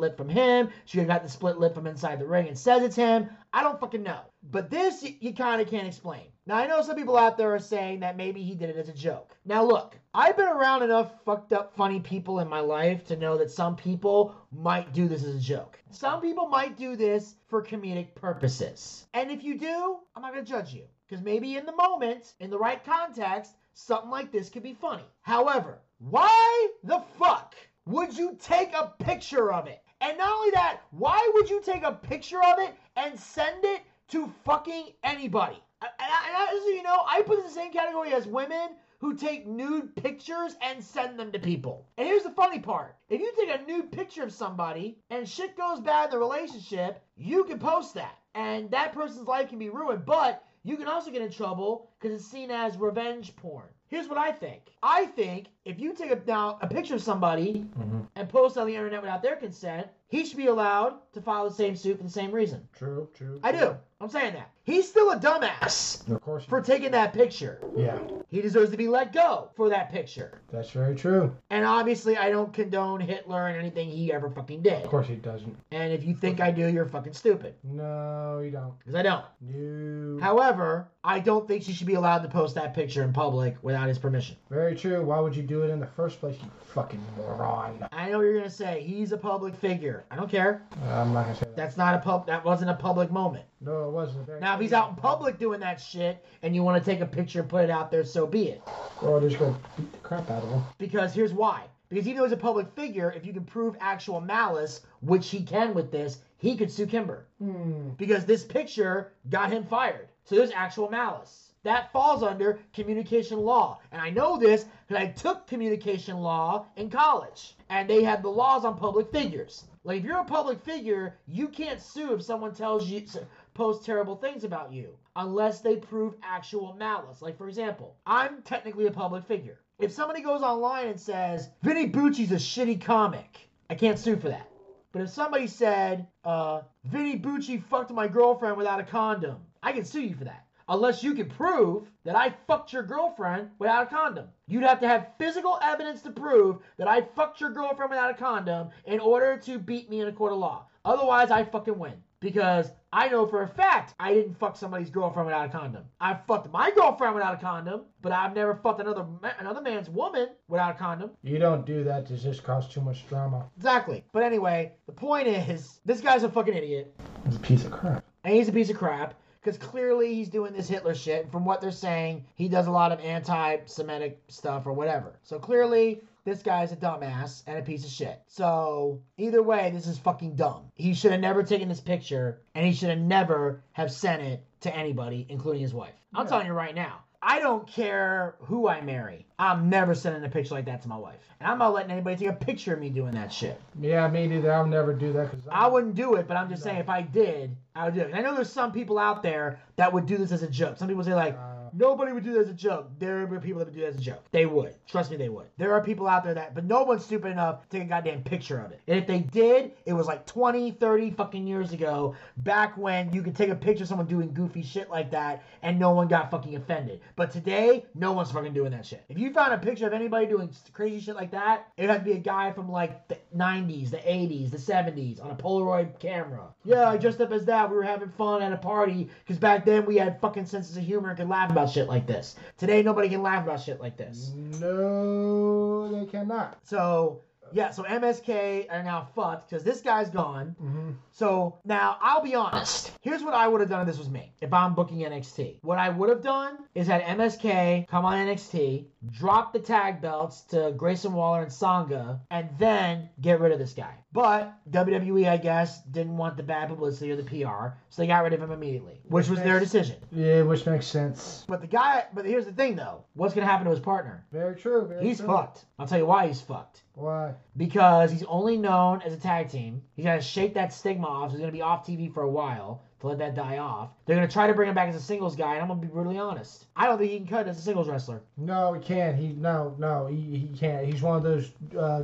lip from him, she got the split lip from inside the ring and says it's him. I don't fucking know. But this, you kind of can't explain. Now, I know some people out there are saying that maybe he did it as a joke. Now, look, I've been around enough fucked up, funny people in my life to know that some people might do this as a joke. Some people might do this for comedic purposes. And if you do, I'm not going to judge you. Because maybe in the moment, in the right context, something like this could be funny. However, why the fuck would you take a picture of it? And not only that, why would you take a picture of it and send it to fucking anybody? And as you know, I put it in the same category as women who take nude pictures and send them to people. And here's the funny part. If you take a nude picture of somebody and shit goes bad in the relationship, you can post that. And that person's life can be ruined, but you can also get in trouble because it's seen as revenge porn. Here's what I think. I think if you take a picture of somebody and post on the internet without their consent, he should be allowed to file the same suit for the same reason. True. I do. I'm saying that. He's still a dumbass for taking that picture. Yeah. He deserves to be let go for that picture. That's very true. And obviously, I don't condone Hitler and anything he ever fucking did. Of course he doesn't. And if you think I do, you're fucking stupid. No, you don't. Because I don't. You. However, I don't think she should be allowed to post that picture in public without his permission. Very true. Why would you do it in the first place, you fucking moron? I know what you're going to say. He's a public figure. I don't care. I'm not going to say that. That wasn't a public moment. No, it wasn't. Now, if he's out in public doing that shit and you want to take a picture and put it out there, so be it. Or just go beat the crap out of him. Because here's why. Because even though he's a public figure, if you can prove actual malice, which he can with this, he could sue Kimber. Because this picture got him fired. So there's actual malice. that falls under communication law. And I know this because I took communication law in college. And they had the laws on public figures. Like, if you're a public figure, you can't sue if someone tells you, posts terrible things about you, unless they prove actual malice. Like, for example, I'm technically a public figure. If somebody goes online and says, Vinny Bucci's a shitty comic, I can't sue for that. But if somebody said, Vinny Bucci fucked my girlfriend without a condom, I can sue you for that. Unless you can prove that I fucked your girlfriend without a condom. You'd have to have physical evidence to prove that I fucked your girlfriend without a condom in order to beat me in a court of law. Otherwise, I fucking win. Because I know for a fact I didn't fuck somebody's girlfriend without a condom. I fucked my girlfriend without a condom, but I've never fucked another man's woman without a condom. You don't do that. It just causes too much drama. Exactly. But anyway, the point is, this guy's a fucking idiot. He's a piece of crap. And he's a piece of crap. Because clearly he's doing this Hitler shit. From what they're saying, he does a lot of anti-Semitic stuff or whatever. So clearly, this guy's a dumbass and a piece of shit. So either way, this is fucking dumb. He should have never taken this picture, and he should have never have sent it to anybody, including his wife. I'm telling you right now, I don't care who I marry. I'm never sending a picture like that to my wife. And I'm not letting anybody take a picture of me doing that shit. Yeah, me neither. I'll never do that. I wouldn't do it, but I'm just saying if I did, I would do it. And I know there's some people out there that would do this as a joke. Some people say like, nobody would do that as a joke. There are people that would do that as a joke. They would. Trust me, they would. There are people out there that, but no one's stupid enough to take a goddamn picture of it. And if they did, it was like 20, 30 fucking years ago, back when you could take a picture of someone doing goofy shit like that and no one got fucking offended. But today, no one's fucking doing that shit. If you found a picture of anybody doing crazy shit like that, it would have to be a guy from like the 90s, the 80s, the 70s on a Polaroid camera. Yeah, I dressed up as that. We were having fun at a party because back then we had fucking senses of humor and could laugh about shit like this. Today, nobody can laugh about shit like this. No, they cannot. So, yeah, so MSK are now fucked because this guy's gone. Mm-hmm. So, now, I'll be honest. Here's what I would have done if this was me, if I'm booking NXT. What I would have done is had MSK come on NXT, drop the tag belts to Grayson Waller and Sanga, and then get rid of this guy. But WWE, I guess, didn't want the bad publicity or the PR, so they got rid of him immediately, which was their decision. Yeah, which makes sense. But the guy, but here's the thing, though. What's going to happen to his partner? Very true. He's fucked. I'll tell you why he's fucked. Why? Because he's only known as a tag team. He's got to shake that stigma off, so he's going to be off TV for a while. Let that die off. They're going to try to bring him back as a singles guy, and I'm going to be brutally honest. I don't think he can cut as a singles wrestler. No, he can't. He can't. He's one of those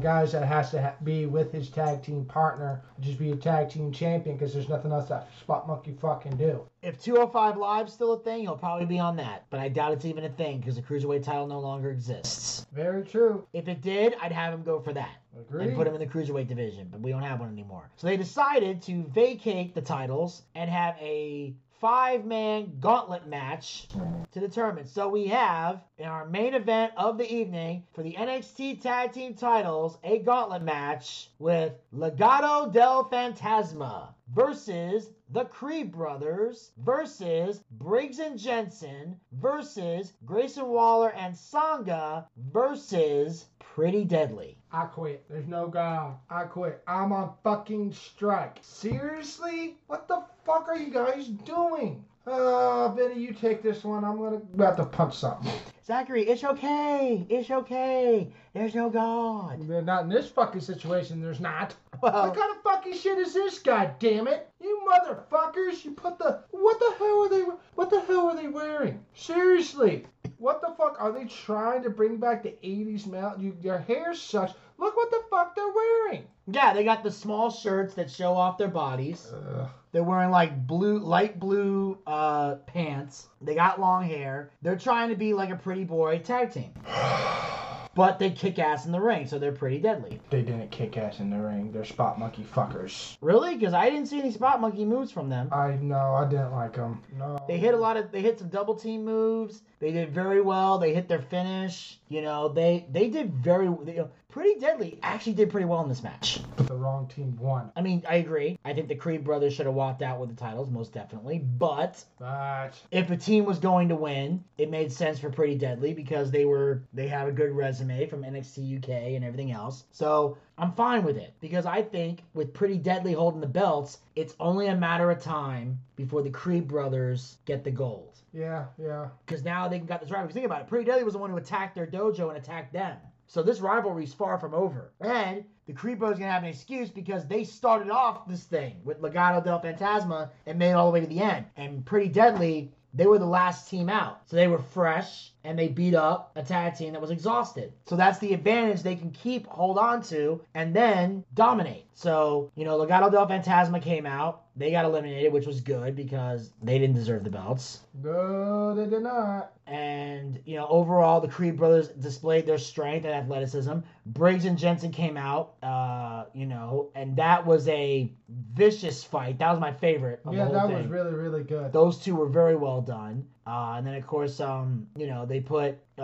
guys that has to be with his tag team partner, just be a tag team champion, because there's nothing else that Spot Monkey fucking do. If 205 Live's still a thing, he'll probably be on that. But I doubt it's even a thing, because the Cruiserweight title no longer exists. Very true. If it did, I'd have him go for that. Agreed. And put him in the Cruiserweight division, but we don't have one anymore. So they decided to vacate the titles and have a 5-man gauntlet match to determine. So we have, in our main event of the evening, for the NXT Tag Team titles, a gauntlet match with Legado del Fantasma versus the Creed Brothers versus Briggs and Jensen versus Grayson Waller and Sanga versus Pretty Deadly. I quit. There's no God. I quit. I'm on fucking strike. Seriously? What the fuck are you guys doing? Vinny, you take this one. I'm gonna about to punch something. Zachary, it's okay. It's okay. There's no God. They're not in this fucking situation. There's not. Well, what kind of fucking shit is this? God damn it! You motherfuckers! You put the What the hell are they wearing? Seriously, what the fuck are they trying to bring back the '80s? Your hair sucks. Look what the fuck they're wearing. Yeah, they got the small shirts that show off their bodies. Ugh. They're wearing like light blue pants. They got long hair. They're trying to be like a pretty boy tag team. But they kick ass in the ring, so they're Pretty Deadly. They didn't kick ass in the ring. They're Spot Monkey fuckers. Really? Because I didn't see any Spot Monkey moves from them. I didn't like them. No. They hit some double team moves. They did very well. They hit their finish. You know, they did very. Pretty Deadly actually did pretty well in this match. But the wrong team won. I mean, I agree. I think the Creed Brothers should have walked out with the titles, most definitely. But if a team was going to win, it made sense for Pretty Deadly because they have a good resume from NXT UK and everything else. So I'm fine with it because I think with Pretty Deadly holding the belts, it's only a matter of time before the Creed Brothers get the gold. Yeah. Because now they got this rivalry. Because think about it. Pretty Deadly was the one who attacked their dojo and attacked them. So this rivalry's far from over. And the Creed Brothers are going to have an excuse because they started off this thing with Legado del Fantasma and made it all the way to the end. And Pretty Deadly, they were the last team out. So they were fresh and they beat up a tag team that was exhausted. So that's the advantage they can keep, hold on to, and then dominate. So, you know, Legado del Fantasma came out. They got eliminated, which was good because they didn't deserve the belts. No, they did not. And, you know, overall, the Creed Brothers displayed their strength and athleticism. Briggs and Jensen came out, you know, and that was a vicious fight. That was my favorite of the whole thing. Yeah, that was really, really good. Those two were very well done. And then, of course, you know, they put, you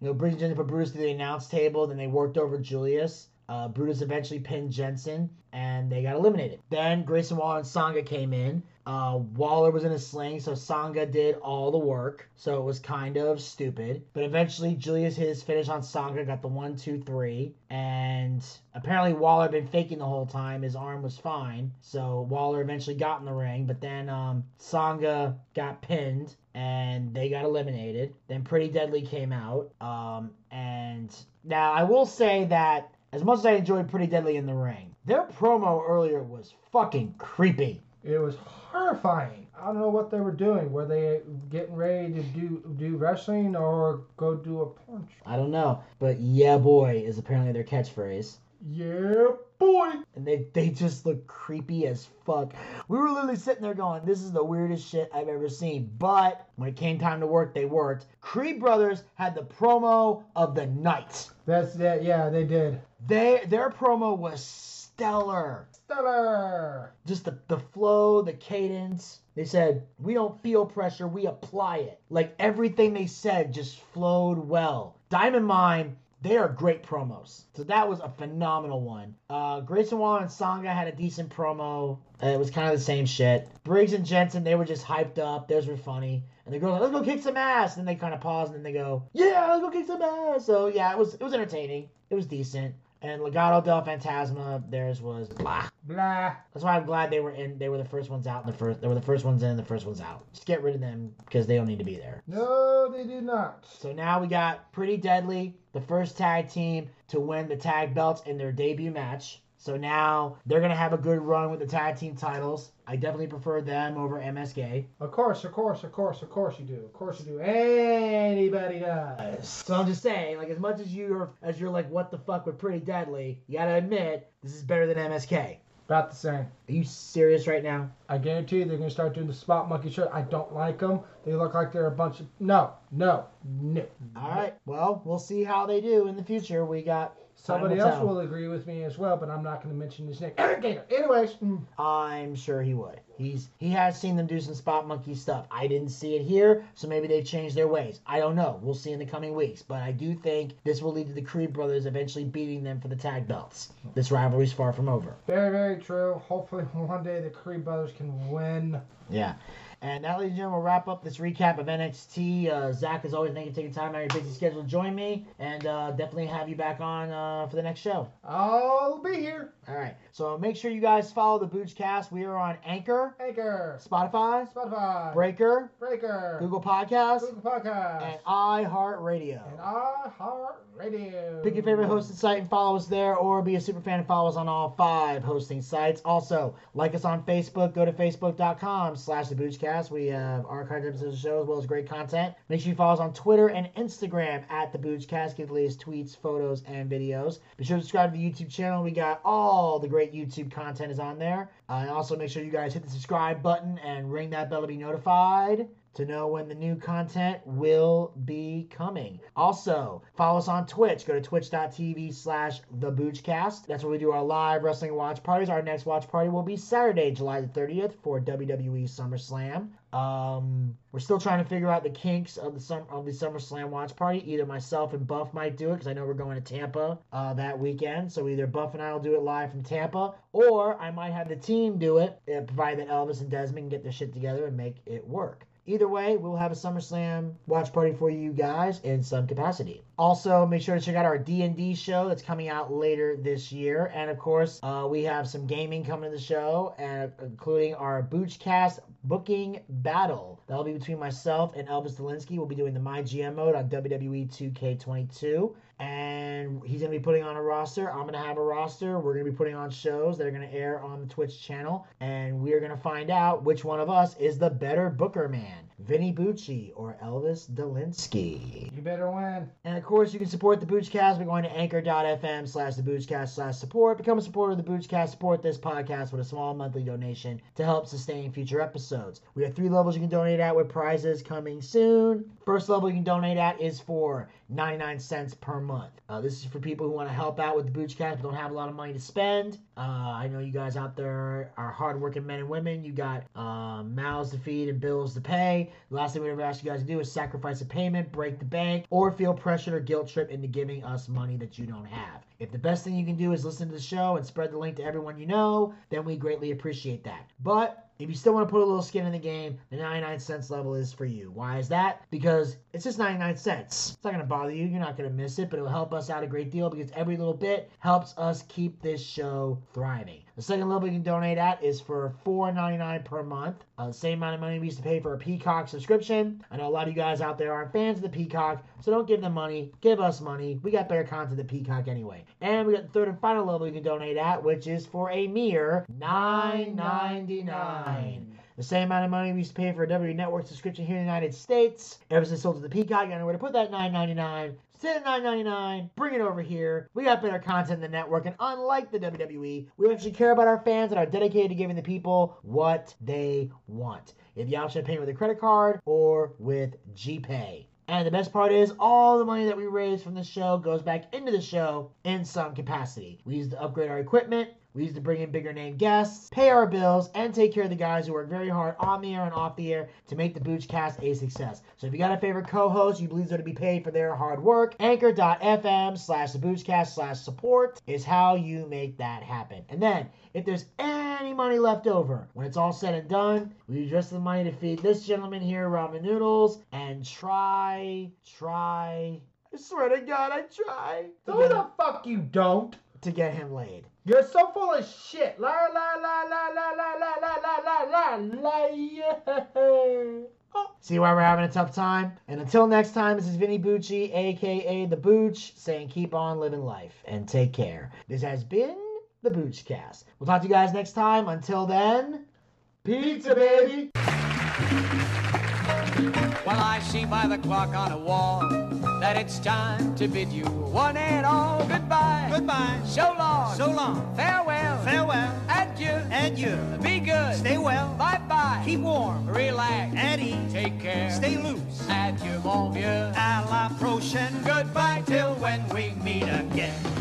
know, Briggs and Jensen put Brutus through the announce table. Then they worked over Julius. Brutus eventually pinned Jensen, and they got eliminated. Then Grayson Waller and Sanga came in. Waller was in a sling, so Sanga did all the work. So it was kind of stupid. But eventually, Julius hit his finish on Sanga, got the 1-2-3. And apparently Waller had been faking the whole time. His arm was fine. So Waller eventually got in the ring. But then Sanga got pinned, and they got eliminated. Then Pretty Deadly came out. And now I will say that as much as I enjoyed Pretty Deadly in the ring, their promo earlier was fucking creepy. It was horrifying. I don't know what they were doing. Were they getting ready to do wrestling or go do a punch? I don't know. But yeah, boy is apparently their catchphrase. Yeah, boy. And they just look creepy as fuck. We were literally sitting there going, this is the weirdest shit I've ever seen. But when it came time to work, they worked. Creed Brothers had the promo of the night. That's it. Yeah, they did. Their promo was stellar. Stellar. Just the flow, the cadence. They said, we don't feel pressure, we apply it. Like everything they said just flowed well. Diamond Mine, they are great promos. So that was a phenomenal one. Grayson Waller and Sanga had a decent promo. It was kind of the same shit. Briggs and Jensen, they were just hyped up. Theirs were funny. And the girls like, let's go kick some ass. And they kind of pause and then they go, yeah, let's go kick some ass. So yeah, it was entertaining. It was decent. And Legado del Fantasma, theirs was blah. Blah. That's why I'm glad they were the first ones out. They were the first ones in and the first ones out. Just get rid of them because they don't need to be there. No, they do not. So now we got Pretty Deadly, the first tag team to win the tag belts in their debut match. So now they're going to have a good run with the tag team titles. I definitely prefer them over MSK. Of course you do. Of course you do. Anybody does. So I'm just saying, like, as much as you're like, what the fuck, we're Pretty Deadly, you gotta admit, this is better than MSK. About the same. Are you serious right now? I guarantee you they're going to start doing the spot monkey shit. I don't like them. They look like they're a bunch of... No. All right. Well, we'll see how they do in the future. We got... Somebody else will agree with me as well, but I'm not going to mention his name. Eric Gator. Anyways. I'm sure he would. He has seen them do some spot monkey stuff. I didn't see it here, so maybe they've changed their ways. I don't know. We'll see in the coming weeks. But I do think this will lead to the Creed Brothers eventually beating them for the tag belts. This rivalry's far from over. Very, very true. Hopefully one day the Creed Brothers can win. Yeah. And that, ladies and gentlemen, will wrap up this recap of NXT. Zach, as always, thank you for taking time out of your busy schedule to join me. And definitely have you back on for the next show. I'll be here. All right. So make sure you guys follow the Boochcast. We are on Anchor. Spotify. Breaker. Google Podcasts. And iHeartRadio. Pick your favorite hosting site and follow us there, or be a super fan and follow us on all 5 hosting sites. Also, like us on Facebook. Go to facebook.com/TheBoochcast. We have archived episodes of the show as well as great content. Make sure you follow us on Twitter and Instagram @TheBoochcast. Get the latest tweets, photos, and videos. Be sure to subscribe to the YouTube channel. We got all the great YouTube content is on there. And also make sure you guys hit the subscribe button and ring that bell to be notified to know when the new content will be coming. Also, follow us on Twitch. Go to twitch.tv/TheBoochcast. That's where we do our live wrestling watch parties. Our next watch party will be Saturday, July the 30th for WWE SummerSlam. We're still trying to figure out the kinks of the SummerSlam watch party. Either myself and Buff might do it, because I know we're going to Tampa that weekend. So either Buff and I will do it live from Tampa, or I might have the team do it, provided that Elvis and Desmond can get their shit together and make it work. Either way, we'll have a SummerSlam watch party for you guys in some capacity. Also, make sure to check out our D&D show that's coming out later this year. And, of course, we have some gaming coming to the show, and including our Boochcast booking battle. That'll be between myself and Elvis Delinsky. We'll be doing the My GM mode on WWE 2K22. And he's going to be putting on a roster. I'm going to have a roster. We're going to be putting on shows that are going to air on the Twitch channel. And we're going to find out which one of us is the better booker man, Vinny Bucci or Elvis Delinsky. You better win. And of course, you can support the Boochcast by going to anchor.fm/theboochcast/support. Become a supporter of the Boochcast. Support this podcast with a small monthly donation to help sustain future episodes. We have 3 levels you can donate at, with prizes coming soon. First level you can donate at is for 99 cents per month. This is for people who want to help out with the Boochcast but don't have a lot of money to spend. I know you guys out there are hardworking men and women. You got mouths to feed and bills to pay. The last thing we ever asked you guys to do is sacrifice a payment, break the bank, or feel pressured or guilt tripped into giving us money that you don't have. If the best thing you can do is listen to the show and spread the link to everyone you know, then we greatly appreciate that. But if you still want to put a little skin in the game, the 99 cents level is for you. Why is that? Because it's just 99 cents. It's not going to bother you. You're not going to miss it, but it'll help us out a great deal, because every little bit helps us keep this show thriving. The second level you can donate at is for $4.99 per month. The same amount of money we used to pay for a Peacock subscription. I know a lot of you guys out there aren't fans of the Peacock, so don't give them money. Give us money. We got better content than Peacock anyway. And we got the third and final level you can donate at, which is for a mere $9.99. The same amount of money we used to pay for a W Network subscription here in the United States. Ever since sold to the Peacock, you know where to put that $9.99. Sit at $9.99, bring it over here. We got better content than the network, and unlike the WWE, we actually care about our fans and are dedicated to giving the people what they want. You have the option of paying with a credit card or with GPay. And the best part is, all the money that we raise from the show goes back into the show in some capacity. We use to upgrade our equipment, we use to bring in bigger name guests, pay our bills, and take care of the guys who work very hard on the air and off the air to make the Boochcast a success. So if you got a favorite co-host you believe they're to be paid for their hard work, anchor.fm/theboochcast/support is how you make that happen. And then, if there's any money left over, when it's all said and done, we use the rest of the money to feed this gentleman here ramen noodles and try. I swear to God, I try. No, the fuck you don't. To get him laid. You're so full of shit. La la la la la la la la la la la. See why we're having a tough time? And until next time, this is Vinny Bucci, a.k.a. The Booch, saying keep on living life and take care. This has been The Boochcast. We'll talk to you guys next time. Until then, pizza, baby! Well, I see by the clock on the wall that it's time to bid you one and all goodbye. Goodbye. So long. So long. Farewell. Farewell. Adieu. Adieu. Be good. Stay well. Bye-bye. Keep warm. Relax. At ease. Take care. Stay loose. Adieu, mon vieux. À la prochaine. Goodbye till when we meet again.